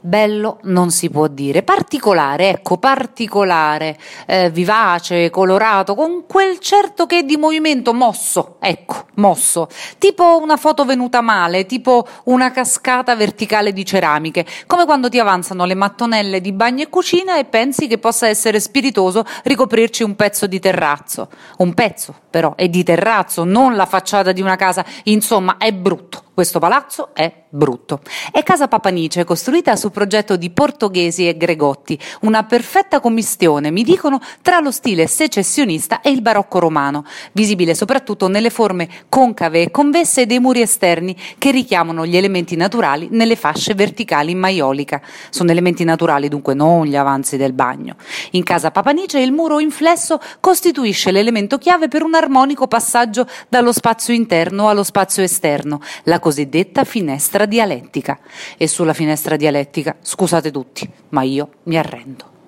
bello non si può dire, particolare, ecco, particolare, vivace, colorato, con quel certo che di movimento, mosso, ecco, mosso, tipo una foto venuta male, tipo una cascata verticale di ceramiche, come quando ti avanzano le mattonelle di bagno e cucina e pensi che possa essere spiritoso ricoprirci un pezzo di terrazzo, un pezzo però è di terrazzo, non la facciata di una casa, insomma è brutto. Questo palazzo è brutto. È casa Papanice, costruita su progetto di Portoghesi e Gregotti, una perfetta commistione, mi dicono, tra lo stile secessionista e il barocco romano, visibile soprattutto nelle forme concave e convesse dei muri esterni che richiamano gli elementi naturali nelle fasce verticali in maiolica. Sono elementi naturali, dunque non gli avanzi del bagno. In casa Papanice il muro inflesso costituisce l'elemento chiave per un armonico passaggio dallo spazio interno allo spazio esterno, la cosiddetta finestra dialettica. E sulla finestra dialettica, scusate tutti, ma io mi arrendo.